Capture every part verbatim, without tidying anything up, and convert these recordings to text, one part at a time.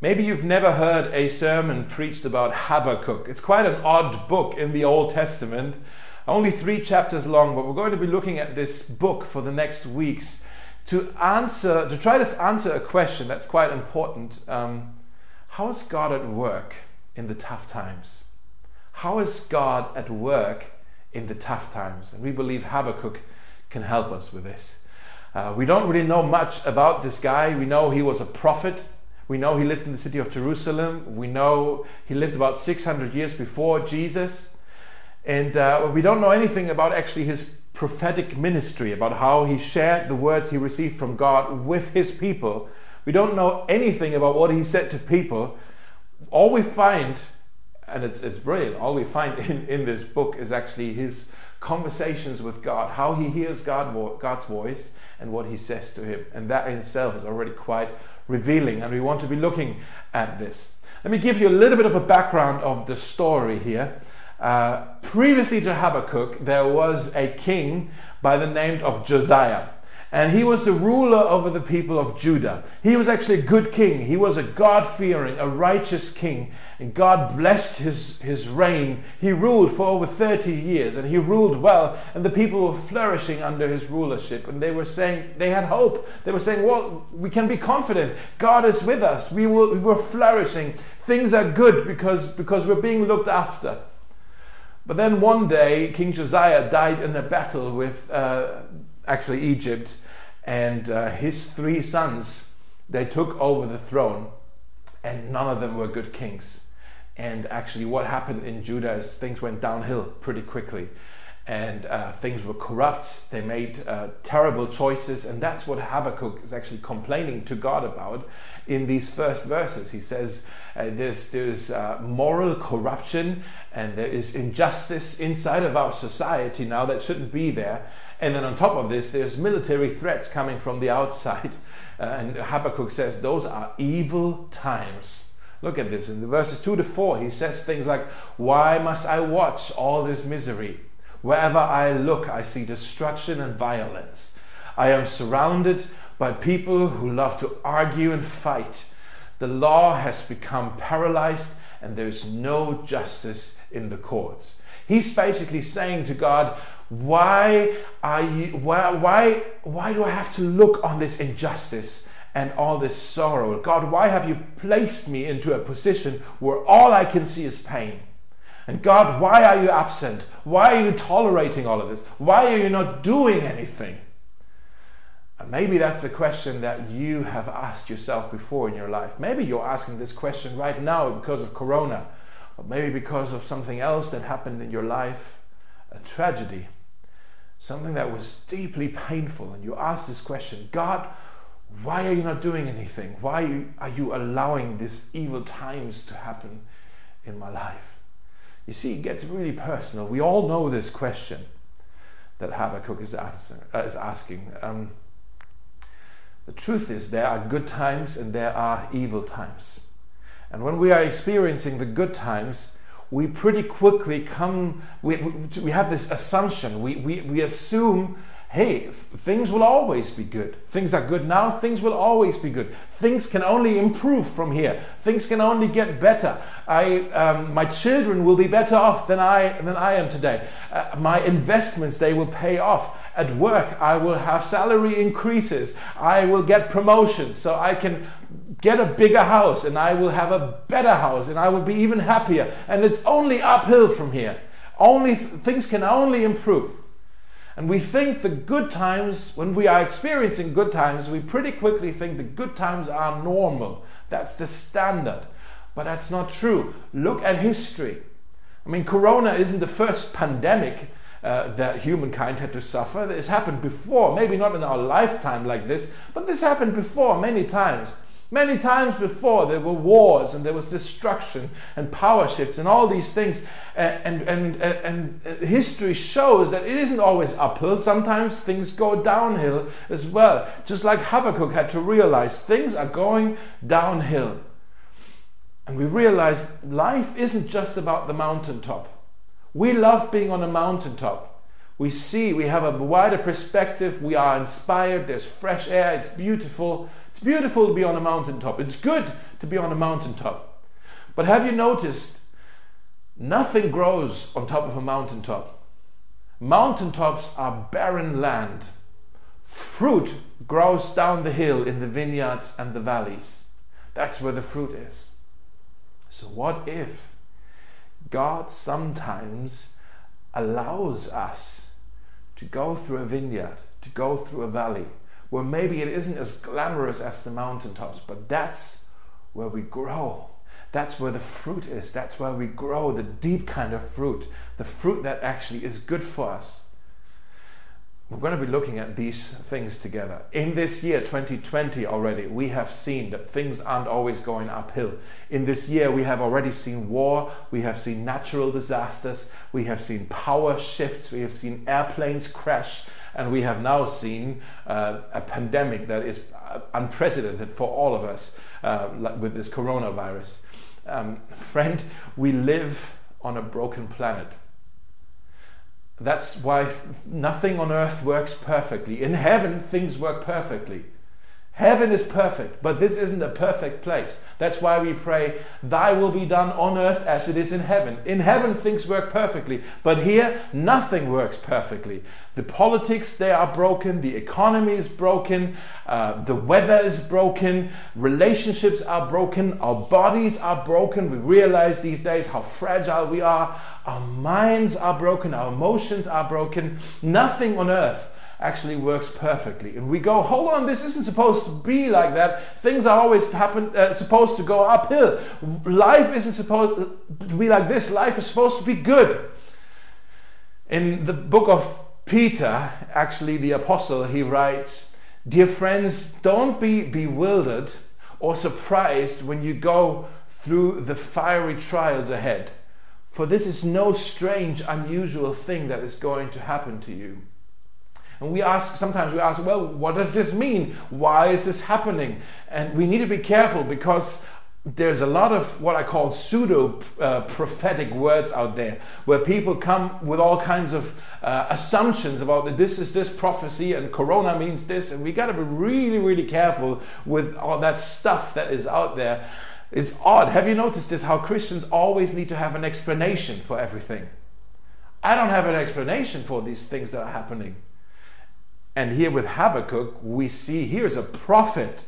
Maybe you've never heard a sermon preached about Habakkuk. It's quite an odd book in the Old Testament, only three chapters long, but we're going to be looking at this book for the next weeks to answer, to try to answer a question that's quite important. Um, how is God at work in the tough times? How is God at work in the tough times? And we believe Habakkuk can help us with this. Uh, we don't really know much about this guy. We know he was a prophet. We know he lived in the city of Jerusalem. We know he lived about six hundred years before Jesus. And uh, we don't know anything about actually his prophetic ministry, about how he shared the words he received from God with his people. We don't know anything about what he said to people. All we find, and it's, it's brilliant, all we find in, in this book is actually his conversations with God, how he hears God, God's voice and what he says to him. And that in itself is already quite revealing, and we want to be looking at this. Let me give you a little bit of a background of the story here. Uh, previously to Habakkuk, there was a king by the name of Josiah, and he was the ruler over the people of Judah. He was actually a good king. He was a God-fearing, a righteous king, and God blessed his, his reign. He ruled for over thirty years, and he ruled well, and the people were flourishing under his rulership, and they were saying, they had hope. They were saying, well, we can be confident. God is with us. We will, we're flourishing. Things are good because, because we're being looked after. But then one day, King Josiah died in a battle with uh, actually Egypt, and uh, his three sons, they took over the throne, and none of them were good kings. And actually what happened in Judah is things went downhill pretty quickly, and uh, things were corrupt. They made uh, terrible choices, and that's what Habakkuk is actually complaining to God about in these first verses. He says uh, there's, there's uh, moral corruption, and there is injustice inside of our society now that shouldn't be there. And then on top of this, there's military threats coming from the outside. Uh, and Habakkuk says, those are evil times. Look at this. In the verses two to four, he says things like, why must I watch all this misery? Wherever I look, I see destruction and violence. I am surrounded by people who love to argue and fight. The law has become paralyzed, and there's no justice in the courts. He's basically saying to God, Why are you, why, why, why do I have to look on this injustice and all this sorrow? God, why have you placed me into a position where all I can see is pain? And God, why are you absent? Why are you tolerating all of this? Why are you not doing anything? And maybe that's a question that you have asked yourself before in your life. Maybe you're asking this question right now because of Corona, or maybe because of something else that happened in your life, a tragedy. Something that was deeply painful, and you ask this question, God, why are you not doing anything? Why are you allowing these evil times to happen in my life? You see, it gets really personal. We all know this question that Habakkuk is, answer, uh, is asking. Um, the truth is, there are good times and there are evil times. And when we are experiencing the good times, we pretty quickly come, we, we have this assumption, we, we, we assume, hey, things will always be good. Things are good now, things will always be good. Things can only improve from here. Things can only get better. I, um, my children will be better off than I, than I am today. Uh, my investments, they will pay off. At work, I will have salary increases. I will get promotions, so I can get a bigger house, and I will have a better house, and I will be even happier. And it's only uphill from here. Only things can only improve. And we think the good times, when we are experiencing good times, we pretty quickly think the good times are normal. That's the standard. But that's not true. Look at history. I mean, Corona isn't the first pandemic Uh, that humankind had to suffer. This happened before, maybe not in our lifetime like this, but this happened before many times. Many times before, there were wars and there was destruction and power shifts and all these things. And, and, and, and history shows that it isn't always uphill. Sometimes things go downhill as well. Just like Habakkuk had to realize, things are going downhill. And we realize life isn't just about the mountaintop. We love being on a mountaintop. We see, we have a wider perspective, we are inspired, there's fresh air, it's beautiful. It's beautiful to be on a mountaintop. It's good to be on a mountaintop. But have you noticed, nothing grows on top of a mountaintop. Mountaintops are barren land. Fruit grows down the hill in the vineyards and the valleys. That's where the fruit is. So what if God sometimes allows us to go through a vineyard, to go through a valley, where maybe it isn't as glamorous as the mountaintops, but that's where we grow. That's where the fruit is. That's where we grow the deep kind of fruit, the fruit that actually is good for us. We're going to be looking at these things together. In this year, twenty twenty already, we have seen that things aren't always going uphill. In this year, we have already seen war, we have seen natural disasters, we have seen power shifts, we have seen airplanes crash, and we have now seen uh, a pandemic that is unprecedented for all of us uh, with this coronavirus. Um, friend, we live on a broken planet. That's why nothing on earth works perfectly. In heaven, things work perfectly. Heaven is perfect, but this isn't a perfect place. That's why we pray, thy will be done on earth as it is in heaven. In heaven, things work perfectly, but here, nothing works perfectly. The politics, they are broken. The economy is broken. Uh, the weather is broken. Relationships are broken. Our bodies are broken. We realize these days how fragile we are. Our minds are broken. Our emotions are broken. Nothing on earth actually works perfectly, and we go, hold on, this isn't supposed to be like that. Things are always happen, uh, supposed to go uphill. Life isn't supposed to be like this. Life is supposed to be good. In the book of Peter, actually the apostle, he writes, dear friends, don't be bewildered or surprised when you go through the fiery trials ahead, for this is no strange, unusual thing that is going to happen to you. And we ask, sometimes we ask, well, what does this mean? Why is this happening? And we need to be careful, because there's a lot of what I call pseudo uh, prophetic words out there, where people come with all kinds of uh, assumptions about that this is this prophecy and Corona means this. And we got to be really, really careful with all that stuff that is out there. It's odd. Have you noticed this? How Christians always need to have an explanation for everything. I don't have an explanation for these things that are happening. And here with Habakkuk, we see here's a prophet.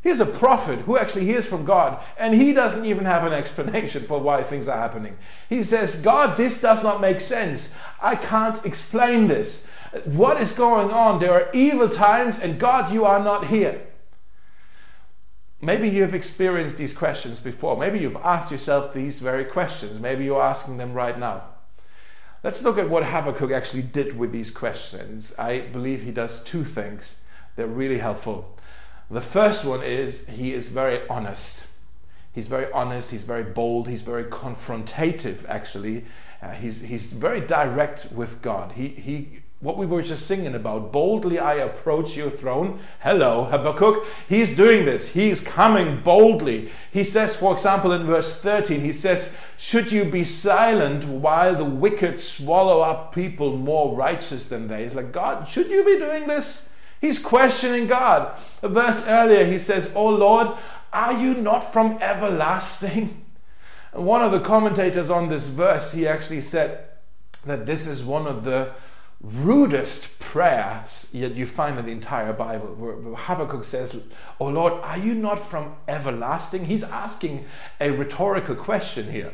Here's a prophet who actually hears from God, and he doesn't even have an explanation for why things are happening. He says, God, this does not make sense. I can't explain this. What is going on? There are evil times, and God, you are not here. Maybe you've experienced these questions before. Maybe you've asked yourself these very questions. Maybe you're asking them right now. Let's look at what Habakkuk actually did with these questions. I believe he does two things. They're really helpful. The first one is he is very honest. He's very honest, he's very bold, he's very confrontative actually. Uh, he's, he's very direct with God. He, he, what we were just singing about, boldly I approach your throne. Hello, Habakkuk. He's doing this. He's coming boldly. He says, for example, in verse thirteen, he says, should you be silent while the wicked swallow up people more righteous than they? It's like, God, should you be doing this? He's questioning God. A verse earlier, he says, oh Lord, are you not from everlasting? And one of the commentators on this verse, he actually said that this is one of the rudest prayers yet you find in the entire Bible, where Habakkuk says, oh Lord, are you not from everlasting? He's asking a rhetorical question here.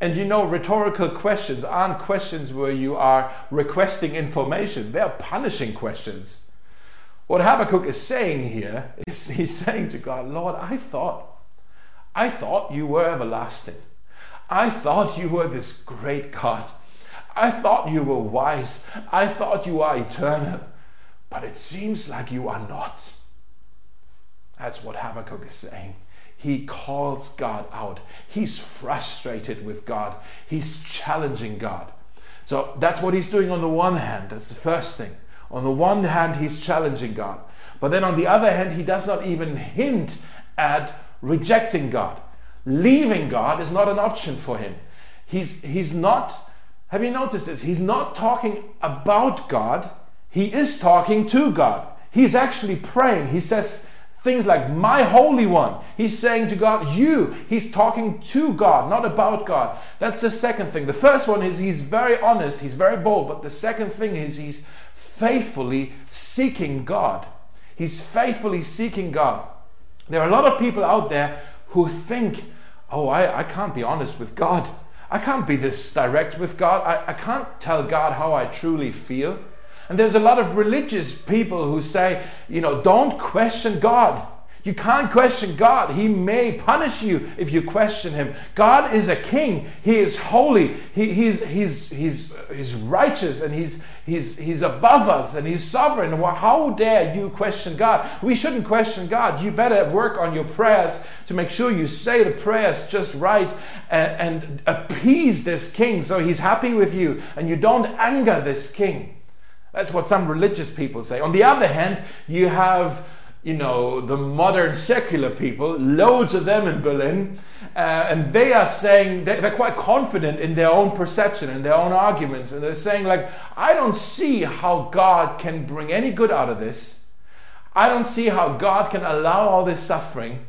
And you know, rhetorical questions aren't questions where you are requesting information. They're punishing questions. What Habakkuk is saying here is he's saying to God, Lord, I thought, I thought you were everlasting. I thought you were this great God. I thought you were wise. I thought you are eternal, but it seems like you are not. That's what Habakkuk is saying. He calls God out. He's frustrated with God. He's challenging God. So that's what he's doing on the one hand. That's the first thing. On the one hand, he's challenging God. But then on the other hand, he does not even hint at rejecting God. Leaving God is not an option for him. He's, he's not... Have you noticed this? He's not talking about God. He is talking to God. He's actually praying. He says things like, my Holy One. He's saying to God, you. He's talking to God, not about God. That's the second thing. The first one is he's very honest. He's very bold. But the second thing is he's faithfully seeking God. He's faithfully seeking God. There are a lot of people out there who think, oh, I, I can't be honest with God. I can't be this direct with God. I, I can't tell God how I truly feel. And there's a lot of religious people who say, you know, don't question God. You can't question God. He may punish you if you question him. God is a king. He is holy. He, he's, he's, he's, he's righteous, and he's, he's, he's above us, and he's sovereign. Well, how dare you question God? We shouldn't question God. You better work on your prayers to make sure you say the prayers just right and, and appease this king so he's happy with you and you don't anger this king. That's what some religious people say. On the other hand, you have... you know, the modern secular people, loads of them in Berlin, uh, and they are saying, they're quite confident in their own perception and their own arguments, and they're saying, like, I don't see how God can bring any good out of this. I don't see how God can allow all this suffering,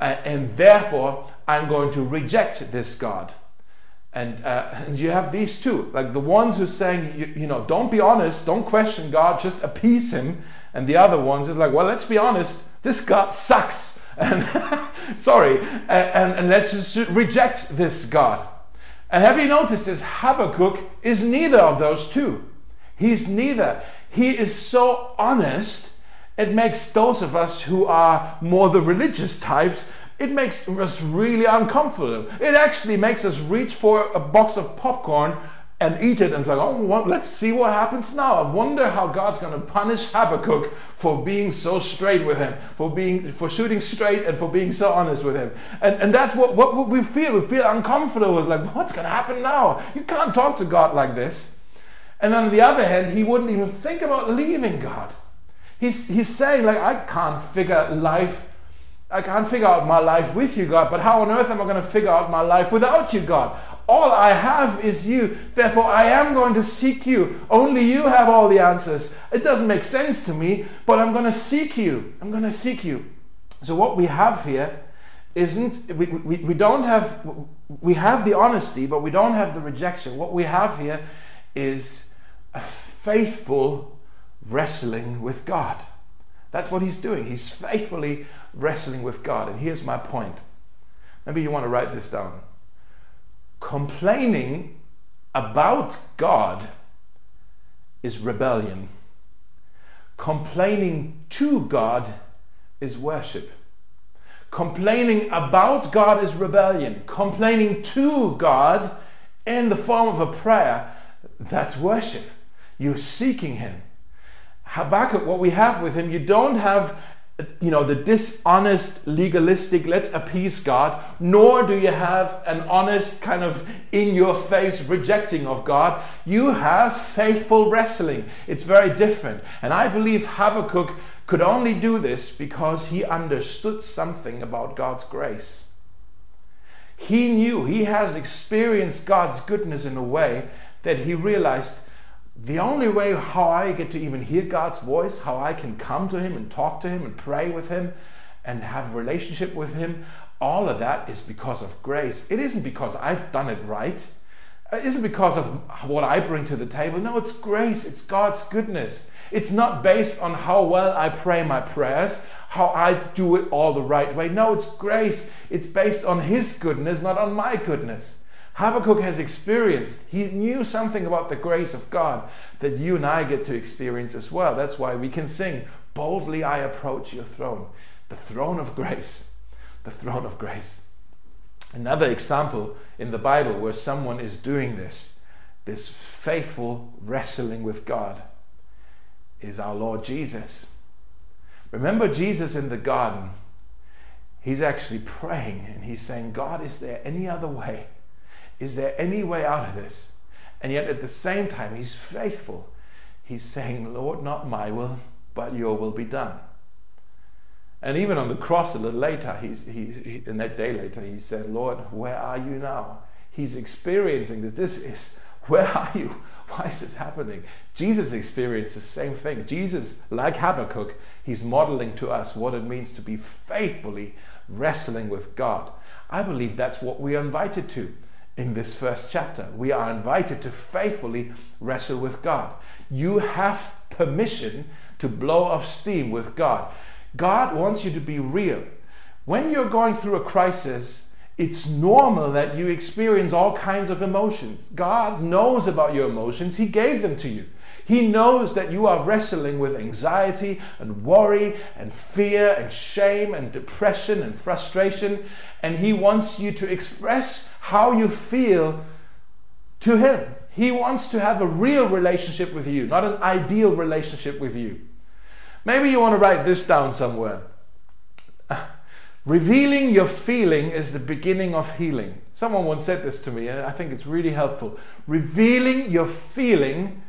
uh, and therefore I'm going to reject this God. And, uh, and you have these two, like the ones who are saying, you, you know, don't be honest, don't question God, just appease him. And the other ones is like, well, let's be honest, this God sucks. And sorry, and, and, and let's just reject this God. And have you noticed this? Habakkuk is neither of those two. He's neither. He is so honest, it makes those of us who are more the religious types, it makes us really uncomfortable. It actually makes us reach for a box of popcorn and eat it, and it's like, oh, well, let's see what happens now. I wonder how God's going to punish Habakkuk for being so straight with him, for being, for shooting straight and for being so honest with him. And, and that's what, what, what we feel. We feel uncomfortable. It's like, what's going to happen now? You can't talk to God like this. And on the other hand, he wouldn't even think about leaving God. He's, he's saying, like, I can't figure life I can't figure out my life with you, God, but how on earth am I going to figure out my life without you, God? All I have is you. Therefore, I am going to seek you. Only you have all the answers. It doesn't make sense to me, but I'm going to seek you. I'm going to seek you. So what we have here isn't, we, we, we don't have, we have the honesty, but we don't have the rejection. What we have here is a faithful wrestling with God. That's what he's doing. He's faithfully wrestling with God. And here's my point. Maybe you want to write this down. Complaining about God is rebellion. Complaining to God is worship. Complaining about God is rebellion. Complaining to God in the form of a prayer, that's worship. You're seeking him. Habakkuk, what we have with him, you don't have, you know, the dishonest, legalistic, let's appease God, nor do you have an honest kind of in-your-face rejecting of God. You have faithful wrestling. It's very different. And I believe Habakkuk could only do this because he understood something about God's grace. He knew, he has experienced God's goodness in a way that he realized, the only way how I get to even hear God's voice, how I can come to him and talk to him and pray with him and have a relationship with him, all of that is because of grace. It isn't because I've done it right. It isn't because of what I bring to the table. No, it's grace. It's God's goodness. It's not based on how well I pray my prayers, how I do it all the right way. No, it's grace. It's based on his goodness, not on my goodness. Habakkuk has experienced, he knew something about the grace of God that you and I get to experience as well. That's why we can sing, boldly I approach your throne, the throne of grace, the throne of grace. Another example in the Bible where someone is doing this, this faithful wrestling with God, is our Lord Jesus. Remember Jesus in the garden, he's actually praying and he's saying, God, is there any other way? Is there any way out of this? And yet at the same time, he's faithful. He's saying, Lord, not my will, but your will be done. And even on the cross a little later, he's, he, he, and that day later, he said, Lord, where are you now? He's experiencing this. This is Where are you? Why is this happening? Jesus experienced the same thing. Jesus, like Habakkuk, he's modeling to us what it means to be faithfully wrestling with God. I believe that's what we are invited to in this first chapter. We are invited to faithfully wrestle with God. You have permission to blow off steam with God. God wants you to be real. When you're going through a crisis, it's normal that you experience all kinds of emotions. God knows about your emotions. He gave them to you. He knows that you are wrestling with anxiety and worry and fear and shame and depression and frustration. And He wants you to express how you feel to Him. He wants to have a real relationship with you, not an ideal relationship with you. Maybe you want to write this down somewhere. Revealing your feeling is the beginning of healing. Someone once said this to me, and I think it's really helpful. Revealing your feeling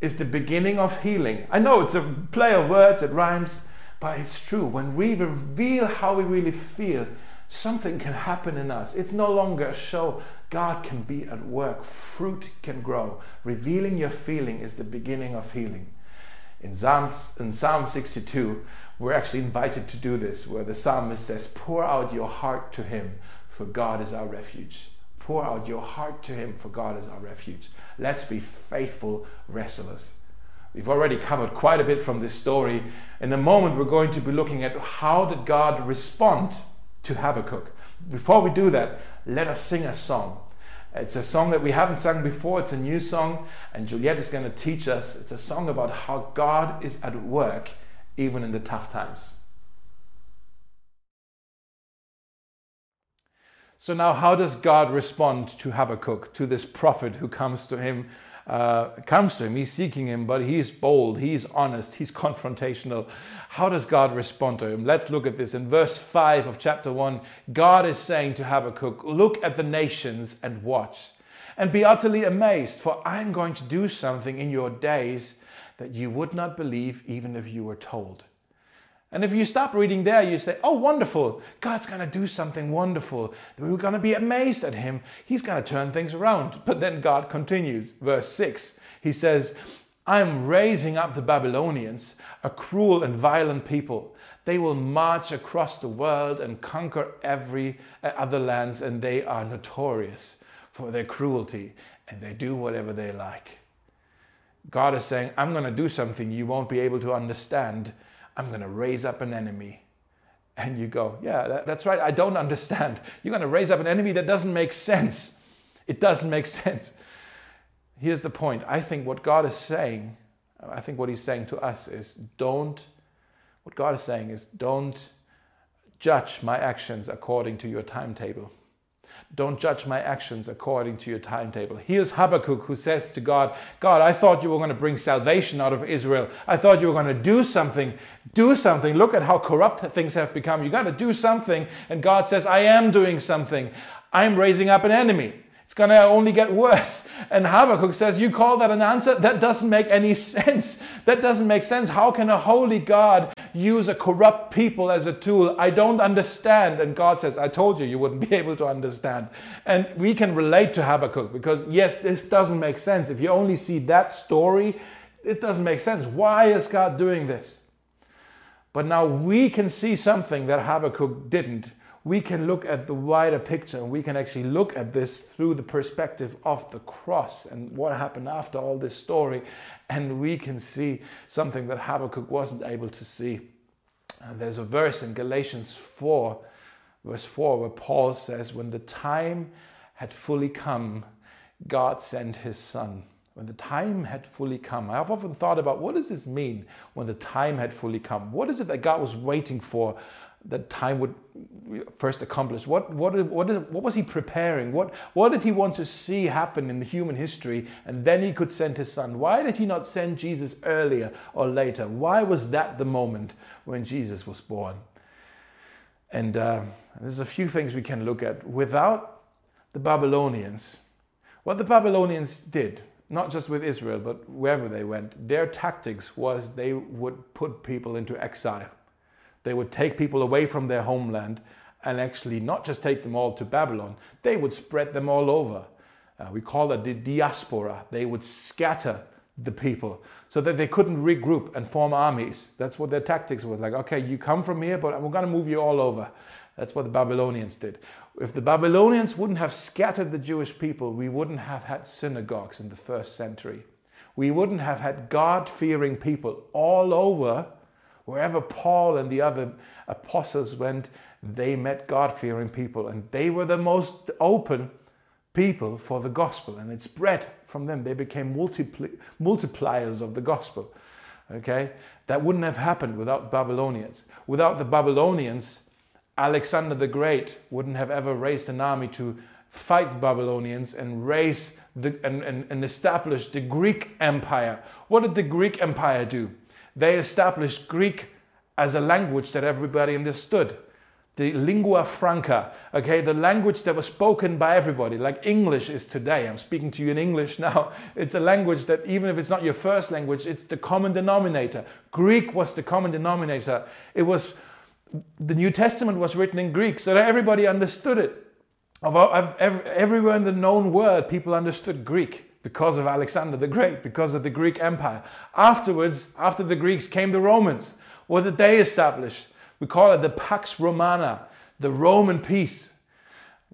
is the beginning of healing. I know it's a play of words, it rhymes, but it's true. When we reveal how we really feel, something can happen in us. It's no longer a show. God can be at work. Fruit can grow. Revealing your feeling is the beginning of healing. In Psalms, in Psalm sixty-two, we're actually invited to do this, where the psalmist says, pour out your heart to Him, for God is our refuge. Pour out your heart to Him, for God is our refuge. Let's be faithful wrestlers. We've already covered quite a bit from this story. In a moment, we're going to be looking at how did God respond to Habakkuk. Before we do that, let us sing a song. It's a song that we haven't sung before. It's a new song, and Juliet is going to teach us. It's a song about how God is at work even in the tough times. So now, how does God respond to Habakkuk, to this prophet who comes to him? Uh, comes to him, he's seeking him, but he's bold, he's honest, he's confrontational. How does God respond to him? Let's look at this. In verse five of chapter one, God is saying to Habakkuk, look at the nations and watch, and be utterly amazed, for I'm going to do something in your days that you would not believe even if you were told. And if you stop reading there, you say, oh, wonderful. God's going to do something wonderful. We're going to be amazed at Him. He's going to turn things around. But then God continues. Verse six, He says, I'm raising up the Babylonians, a cruel and violent people. They will march across the world and conquer every other lands, and they are notorious for their cruelty, and they do whatever they like. God is saying, I'm going to do something you won't be able to understand. I'm going to raise up an enemy. And you go, yeah, that, that's right. I don't understand. You're going to raise up an enemy that doesn't make sense. It doesn't make sense. Here's the point. I think what God is saying, I think what He's saying to us is don't, what God is saying is don't judge my actions according to your timetable. Don't judge my actions according to your timetable. Here's Habakkuk who says to God, God, I thought you were going to bring salvation out of Israel. I thought you were going to do something. Do something. Look at how corrupt things have become. You got to do something. And God says, I am doing something. I'm raising up an enemy. It's going to only get worse. And Habakkuk says, you call that an answer? That doesn't make any sense. That doesn't make sense. How can a holy God use a corrupt people as a tool? I don't understand. And God says, I told you, you wouldn't be able to understand. And we can relate to Habakkuk because, yes, this doesn't make sense. If you only see that story, it doesn't make sense. Why is God doing this? But now we can see something that Habakkuk didn't. We can look at the wider picture, and we can actually look at this through the perspective of the cross and what happened after all this story. And we can see something that Habakkuk wasn't able to see. And there's a verse in Galatians four, verse four, where Paul says, when the time had fully come, God sent His Son. When the time had fully come. I've often thought about, what does this mean, when the time had fully come? What is it that God was waiting for? That time would first accomplish? What, what, what, is, what was He preparing? What, what did He want to see happen in the human history? And then He could send His Son. Why did He not send Jesus earlier or later? Why was that the moment when Jesus was born? And uh, there's a few things we can look at. Without the Babylonians, what the Babylonians did, not just with Israel, but wherever they went, their tactics was they would put people into exile. They would take people away from their homeland and actually not just take them all to Babylon, they would spread them all over. Uh, we call it the diaspora. They would scatter the people so that they couldn't regroup and form armies. That's what their tactics was. Like, okay, you come from here, but we're going to move you all over. That's what the Babylonians did. If the Babylonians wouldn't have scattered the Jewish people, we wouldn't have had synagogues in the first century. We wouldn't have had God-fearing people all over. Wherever Paul and the other apostles went, they met God-fearing people. And they were the most open people for the gospel, and it spread from them. They became multipli multipliers of the gospel. Okay, that wouldn't have happened without the Babylonians. Without the Babylonians, Alexander the Great wouldn't have ever raised an army to fight the Babylonians and raise the, and, and, and establish the Greek Empire. What did the Greek Empire do? They established Greek as a language that everybody understood. The lingua franca, okay, the language that was spoken by everybody, like English is today. I'm speaking to you in English now. It's a language that even if it's not your first language, it's the common denominator. Greek was the common denominator. It was, the New Testament was written in Greek, so that everybody understood it. Everywhere in the known world, people understood Greek because of Alexander the Great, because of the Greek Empire. Afterwards, after the Greeks came the Romans. What did they establish? We call it the Pax Romana, the Roman peace.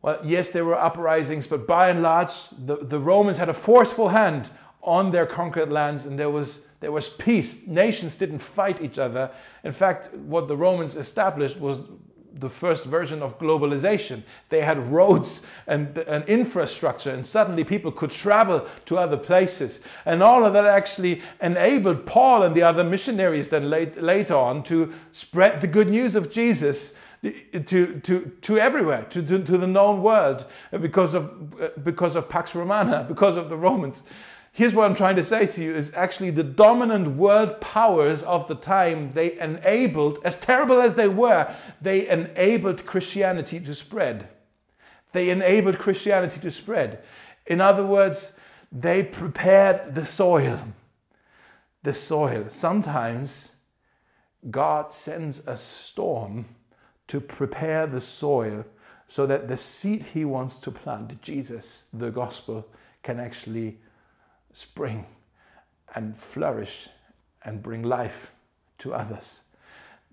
Well, yes, there were uprisings, but by and large, the, the Romans had a forceful hand on their conquered lands, and there was, there was peace. Nations didn't fight each other. In fact, what the Romans established was the first version of globalization. They had roads and, and infrastructure, and suddenly people could travel to other places. And all of that actually enabled Paul and the other missionaries then late, later on to spread the good news of Jesus to, to, to everywhere, to, to, to the known world, because of, because of Pax Romana, because of the Romans. Here's what I'm trying to say to you is actually the dominant world powers of the time, they enabled, as terrible as they were, they enabled Christianity to spread. They enabled Christianity to spread. In other words, they prepared the soil. The soil. Sometimes God sends a storm to prepare the soil so that the seed he wants to plant, Jesus, the gospel, can actually spring and flourish and bring life to others.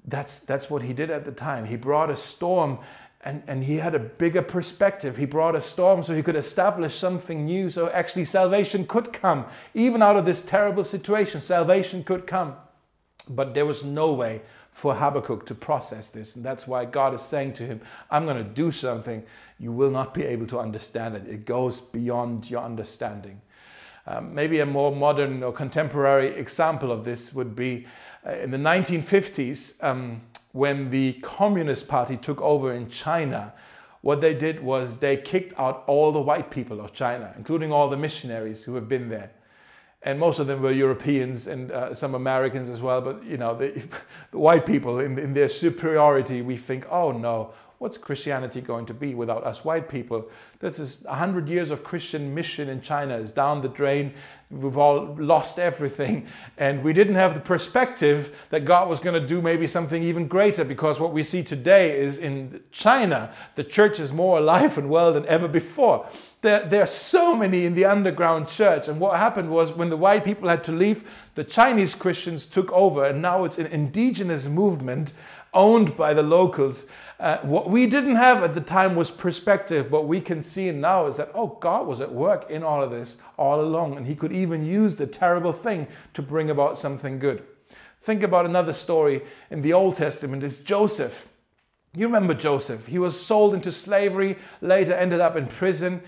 That's, that's what he did at the time. He brought a storm, and, and he had a bigger perspective. He brought a storm so he could establish something new. So actually salvation could come. Even out of this terrible situation, salvation could come. But there was no way for Habakkuk to process this. And that's why God is saying to him, I'm going to do something. You will not be able to understand it. It goes beyond your understanding. Um, maybe a more modern or contemporary example of this would be uh, in the nineteen fifties, um, when the Communist Party took over in China. What they did was they kicked out all the white people of China, including all the missionaries who have been there. And most of them were Europeans and uh, some Americans as well. But, you know, the, the white people in, in their superiority, we think, oh, no. What's Christianity going to be without us white people? This is a hundred years of Christian mission in China is down the drain. We've all lost everything. And we didn't have the perspective that God was going to do maybe something even greater, because what we see today is in China, the church is more alive and well than ever before. There, there are so many in the underground church. And what happened was when the white people had to leave, the Chinese Christians took over. And now it's an indigenous movement owned by the locals. Uh, what we didn't have at the time was perspective. What we can see now is that, oh, God was at work in all of this all along, and he could even use the terrible thing to bring about something good. Think about another story in the Old Testament is Joseph. You remember Joseph. He was sold into slavery, later ended up in prison.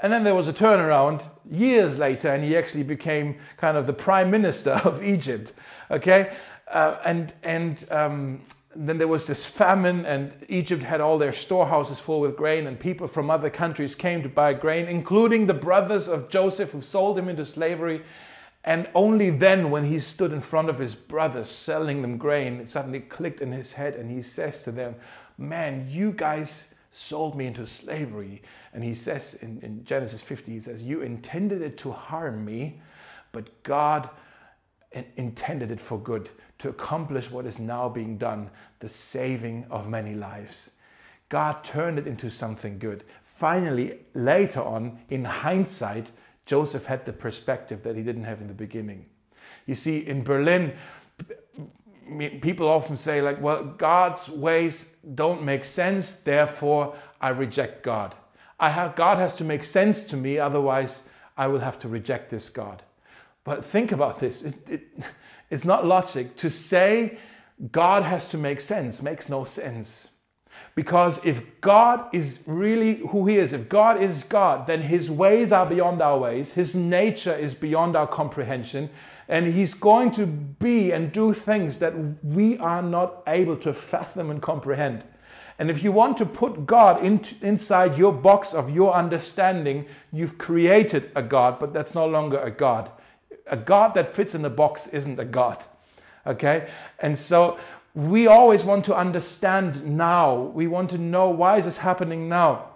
And then there was a turnaround years later, and he actually became kind of the prime minister of Egypt. Okay, uh, and, and um, then there was this famine, and Egypt had all their storehouses full with grain, and people from other countries came to buy grain, including the brothers of Joseph who sold him into slavery. And only then when he stood in front of his brothers selling them grain, it suddenly clicked in his head, and he says to them, man, you guys sold me into slavery. And he says in, in Genesis fifty, he says, you intended it to harm me, but God intended it for good, to accomplish what is now being done, the saving of many lives. God turned it into something good. finally, later on, in hindsight, Joseph had the perspective that he didn't have in the beginning. You see, in Berlin, people often say, like, well, God's ways don't make sense, therefore I reject God. I have, God has to make sense to me, otherwise I will have to reject this God. But think about this. It, it, it's not logic. To say God has to make sense makes no sense. Because if God is really who he is, if God is God, then his ways are beyond our ways, his nature is beyond our comprehension, and he's going to be and do things that we are not able to fathom and comprehend. And if you want to put God in, inside your box of your understanding, you've created a God, but that's no longer a God. A God that fits in a box isn't a God, okay? And so we always want to understand now. We want to know, why is this happening now?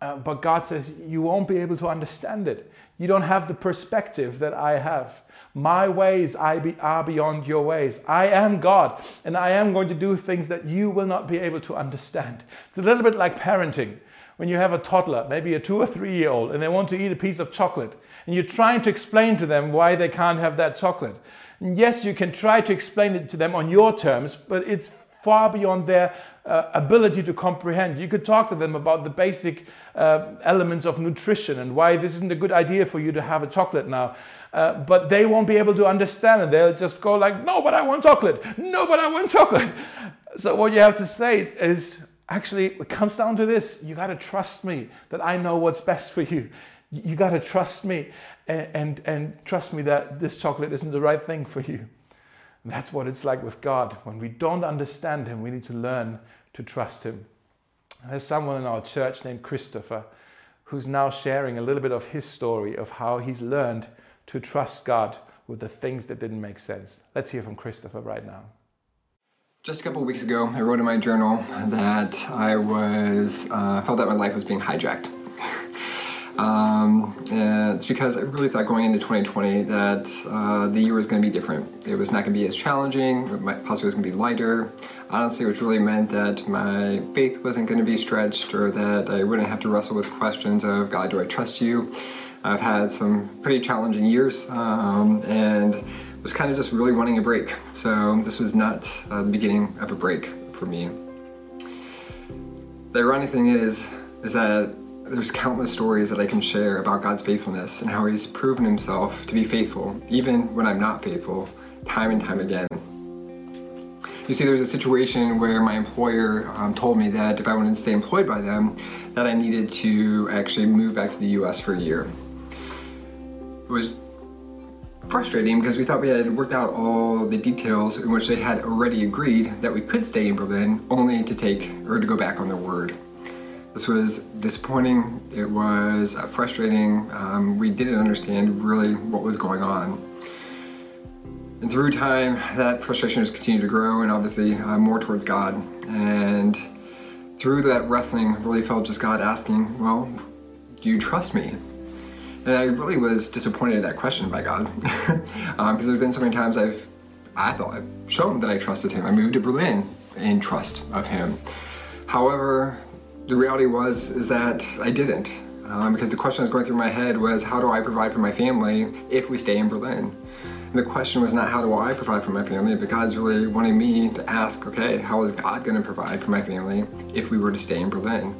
Uh, but God says, you won't be able to understand it. You don't have the perspective that I have. My ways are beyond your ways. I am God, and I am going to do things that you will not be able to understand. It's a little bit like parenting. When you have a toddler, maybe a two or three-year-old, and they want to eat a piece of chocolate, and you're trying to explain to them why they can't have that chocolate. And yes, you can try to explain it to them on your terms, but it's far beyond their uh, ability to comprehend. You could talk to them about the basic uh, elements of nutrition and why this isn't a good idea for you to have a chocolate now. Uh, but they won't be able to understand it. They'll just go like, no, but I want chocolate. No, but I want chocolate. So what you have to say is, actually, it comes down to this. You got to trust me that I know what's best for you. You got to trust me and, and, and trust me that this chocolate isn't the right thing for you. And that's what it's like with God. When we don't understand him, we need to learn to trust him. There's someone in our church named Christopher who's now sharing a little bit of his story of how he's learned to trust God with the things that didn't make sense. Let's hear from Christopher right now. Just a couple of weeks ago, I wrote in my journal that I was uh, felt that my life was being hijacked. um, it's because I really thought going into twenty twenty that uh, the year was going to be different. It was not going to be as challenging. It might possibly was going to be lighter. Honestly, which really meant that my faith wasn't going to be stretched, or that I wouldn't have to wrestle with questions of, God, do I trust you? I've had some pretty challenging years um, and was kind of just really wanting a break. So this was not uh, the beginning of a break for me. The ironic thing is, is that there's countless stories that I can share about God's faithfulness and how he's proven himself to be faithful, even when I'm not faithful, time and time again. You see, there was a situation where my employer um, told me that if I wanted to stay employed by them, that I needed to actually move back to the U S for a year. It was frustrating because we thought we had worked out all the details in which they had already agreed that we could stay in Berlin, only to take or to go back on their word. This was disappointing. It was uh, frustrating. Um, we didn't understand really what was going on. And through time, that frustration has continued to grow, and obviously uh, more towards God. And through that wrestling, I really felt just God asking, well, do you trust me? And I really was disappointed at that question by God, because um, there have been so many times I've, I thought I've shown that I trusted him. I moved to Berlin in trust of him. However, the reality was is that I didn't, um, because the question that was going through my head was, how do I provide for my family if we stay in Berlin? And the question was not, how do I provide for my family, but God's really wanting me to ask, okay, how is God going to provide for my family if we were to stay in Berlin?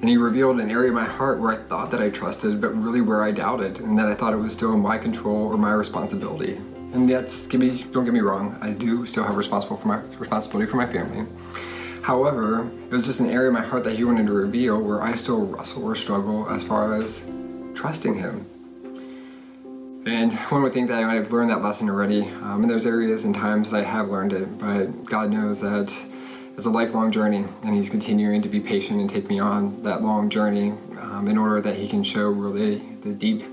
And he revealed an area of my heart where I thought that I trusted, but really where I doubted, and that I thought it was still my control or my responsibility. And that's, give me, don't get me wrong, I do still have responsible for my, responsibility for my family. However, it was just an area of my heart that he wanted to reveal where I still wrestle or struggle as far as trusting him. And one would think that I have learned that lesson already, um, and there's areas and times that I have learned it, but God knows that it's a lifelong journey, and he's continuing to be patient and take me on that long journey um, in order that he can show really the deep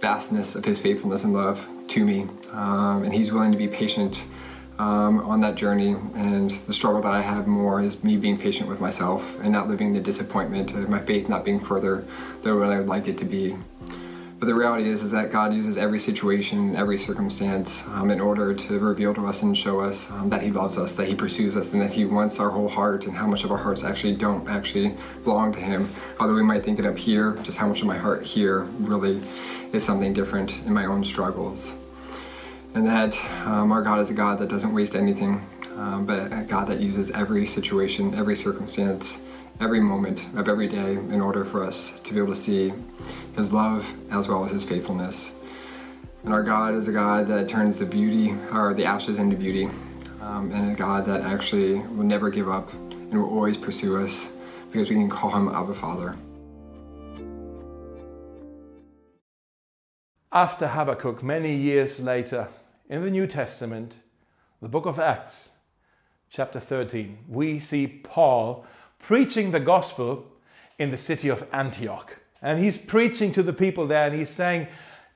vastness of his faithfulness and love to me. Um, and he's willing to be patient um, on that journey, and the struggle that I have more is me being patient with myself and not living the disappointment of my faith not being further than what I would like it to be. But the reality is, is that God uses every situation, every circumstance um, in order to reveal to us and show us um, that He loves us, that He pursues us, and that He wants our whole heart, and how much of our hearts actually don't actually belong to Him. Although we might think it up here, just how much of my heart here really is something different in my own struggles. And that um, our God is a God that doesn't waste anything, um, but a God that uses every situation, every circumstance, every moment of every day in order for us to be able to see His love as well as His faithfulness. And our God is a God that turns the beauty, or the ashes into beauty, um, and a God that actually will never give up and will always pursue us, because we can call Him Abba Father. After Habakkuk, many years later, in the New Testament, the book of Acts, chapter thirteen, we see Paul preaching the gospel in the city of Antioch. And he's preaching to the people there, and he's saying,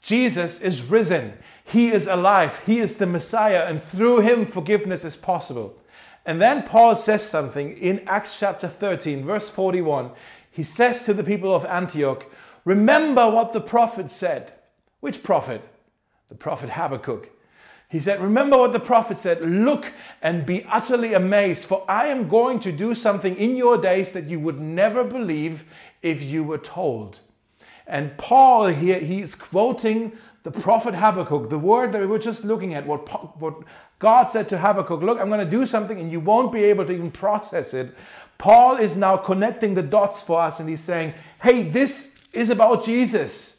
Jesus is risen. He is alive. He is the Messiah, and through Him forgiveness is possible. And then Paul says something in Acts chapter thirteen, verse forty-one. He says to the people of Antioch, remember what the prophet said. Which prophet? The prophet Habakkuk. He said, remember what the prophet said, look and be utterly amazed, for I am going to do something in your days that you would never believe if you were told. And Paul here, he is quoting the prophet Habakkuk, the word that we were just looking at, what, what God said to Habakkuk, look, I'm going to do something and you won't be able to even process it. Paul is now connecting the dots for us, and he's saying, hey, this is about Jesus.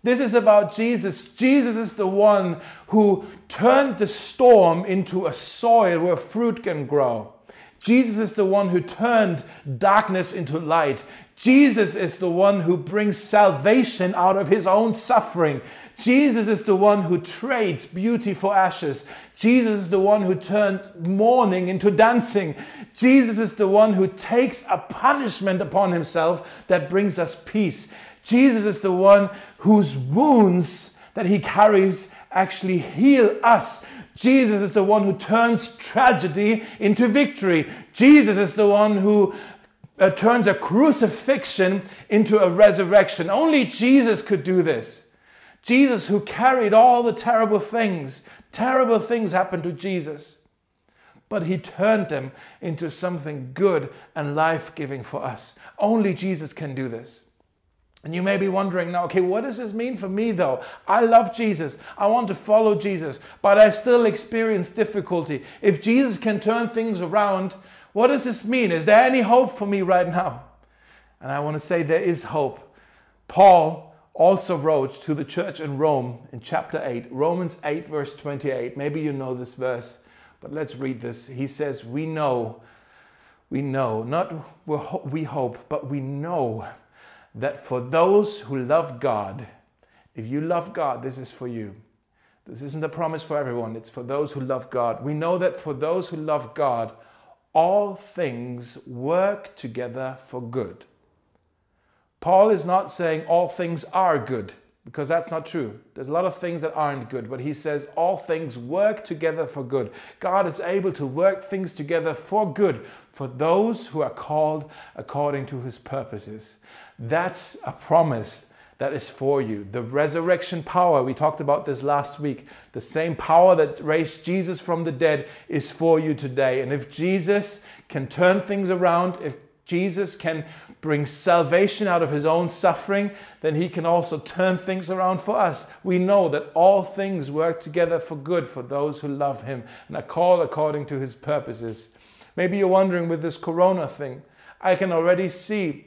This is about Jesus. Jesus is the one who turned the storm into a soil where fruit can grow. Jesus is the one who turned darkness into light. Jesus is the one who brings salvation out of His own suffering. Jesus is the one who trades beauty for ashes. Jesus is the one who turns mourning into dancing. Jesus is the one who takes a punishment upon Himself that brings us peace. Jesus is the one whose wounds that He carries actually heal us. Jesus is the one who turns tragedy into victory. Jesus is the one who uh, turns a crucifixion into a resurrection. Only Jesus could do this. Jesus, who carried all the terrible things. Terrible things happened to Jesus, but He turned them into something good and life-giving for us. Only Jesus can do this. And you may be wondering now, okay, what does this mean for me though? I love Jesus. I want to follow Jesus, but I still experience difficulty. If Jesus can turn things around, what does this mean? Is there any hope for me right now? And I want to say there is hope. Paul also wrote to the church in Rome in chapter eight, Romans eight, verse twenty-eight. Maybe you know this verse, but let's read this. He says, we know, we know, not we hope, but we know that for those who love God, if you love God, this is for you. This isn't a promise for everyone. It's for those who love God. We know that for those who love God, all things work together for good. Paul is not saying all things are good, because that's not true. There's a lot of things that aren't good, but he says all things work together for good. God is able to work things together for good for those who are called according to His purposes. That's a promise that is for you. The resurrection power, we talked about this last week, the same power that raised Jesus from the dead is for you today. And if Jesus can turn things around, if Jesus can bring salvation out of His own suffering, then He can also turn things around for us. We know that all things work together for good for those who love Him and are called according to His purposes. Maybe you're wondering, with this corona thing, I can already see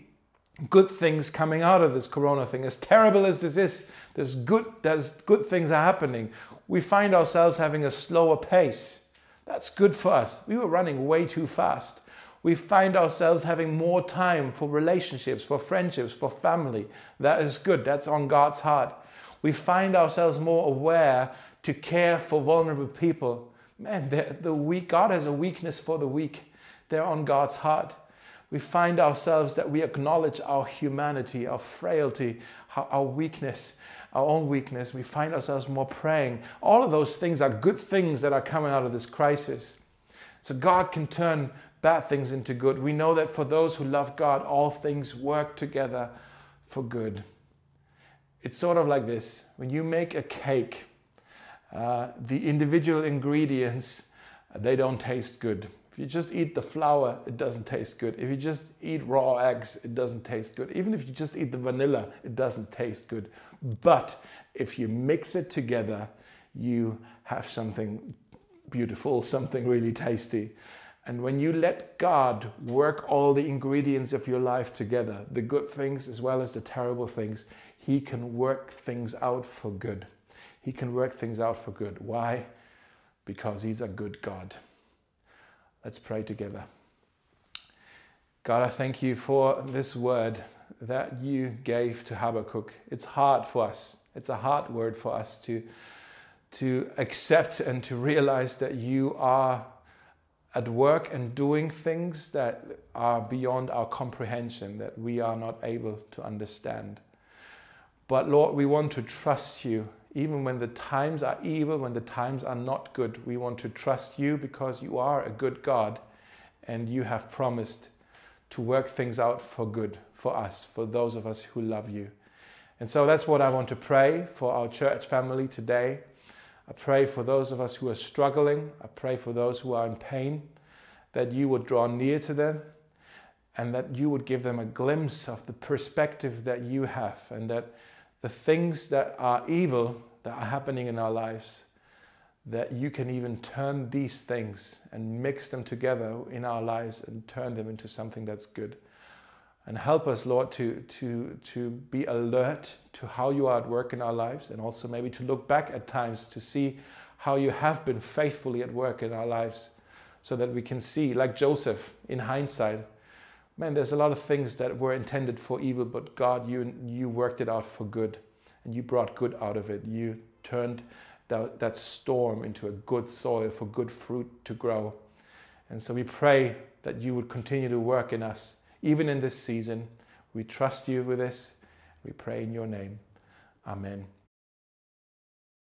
good things coming out of this corona thing. As terrible as this is, there's good, there's good things are happening. We find ourselves having a slower pace. That's good for us. We were running way too fast. We find ourselves having more time for relationships, for friendships, for family. That is good. That's on God's heart. We find ourselves more aware to care for vulnerable people. Man, the, the weak, God has a weakness for the weak. They're on God's heart. We find ourselves that we acknowledge our humanity, our frailty, our weakness, our own weakness. We find ourselves more praying. All of those things are good things that are coming out of this crisis. So God can turn bad things into good. We know that for those who love God, all things work together for good. it's sort of like this. When you make a cake, uh, the individual ingredients, they don't taste good. If you just eat the flour, it doesn't taste good. If you just eat raw eggs, it doesn't taste good. Even if you just eat the vanilla, it doesn't taste good. But if you mix it together, you have something beautiful, something really tasty. And when you let God work all the ingredients of your life together, the good things as well as the terrible things, He can work things out for good. He can work things out for good. Why? Because He's a good God. Let's pray together. God, I thank You for this word that You gave to Habakkuk. It's hard for us. It's a hard word for us to, to accept and to realize that You are at work and doing things that are beyond our comprehension, that we are not able to understand. But Lord, we want to trust You, even when the times are evil, when the times are not good. We want to trust You because You are a good God and You have promised to work things out for good for us, for those of us who love You. And so that's what I want to pray for our church family today. I pray for those of us who are struggling. I pray for those who are in pain, that You would draw near to them and that You would give them a glimpse of the perspective that You have, and that the things that are evil that are happening in our lives, that You can even turn these things and mix them together in our lives and turn them into something that's good. And help us, Lord, to, to, to be alert to how You are at work in our lives, and also maybe to look back at times to see how You have been faithfully at work in our lives, so that we can see, like Joseph, in hindsight, man, there's a lot of things that were intended for evil, but God, you, you worked it out for good, and You brought good out of it. You turned that, that storm into a good soil for good fruit to grow. And so we pray that You would continue to work in us, even in this season. We trust You with this. We pray in Your name. Amen.